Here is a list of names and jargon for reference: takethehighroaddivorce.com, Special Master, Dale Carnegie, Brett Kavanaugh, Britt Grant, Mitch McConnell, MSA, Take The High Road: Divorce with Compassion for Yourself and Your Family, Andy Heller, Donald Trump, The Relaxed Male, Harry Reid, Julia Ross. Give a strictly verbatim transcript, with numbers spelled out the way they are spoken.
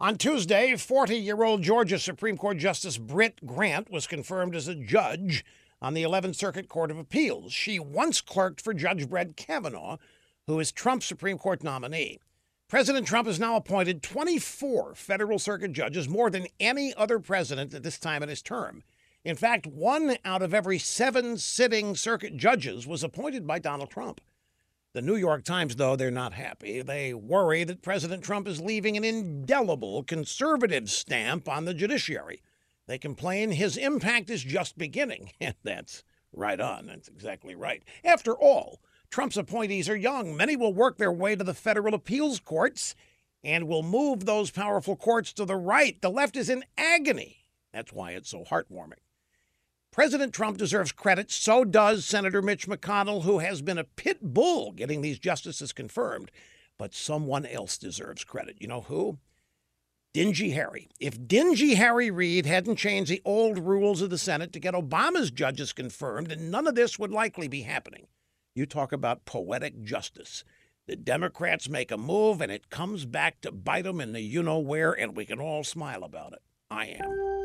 On Tuesday, forty-year-old Georgia Supreme Court Justice Britt Grant was confirmed as a judge on the eleventh Circuit Court of Appeals. She once clerked for Judge Brett Kavanaugh, who is Trump's Supreme Court nominee. President Trump has now appointed twenty-four federal circuit judges, more than any other president at this time in his term. In fact, one out of every seven sitting circuit judges was appointed by Donald Trump. The New York Times, though, they're not happy. They worry that President Trump is leaving an indelible conservative stamp on the judiciary. They complain his impact is just beginning. And that's right on. That's exactly right. After all, Trump's appointees are young. Many will work their way to the federal appeals courts and will move those powerful courts to the right. The left is in agony. That's why it's so heartwarming. President Trump deserves credit. So does Senator Mitch McConnell, who has been a pit bull getting these justices confirmed. But someone else deserves credit. You know who? Dingy Harry. If dingy Harry Reid hadn't changed the old rules of the Senate to get Obama's judges confirmed, then none of this would likely be happening. You talk about poetic justice. The Democrats make a move, and it comes back to bite them in the you-know-where, and we can all smile about it. I am.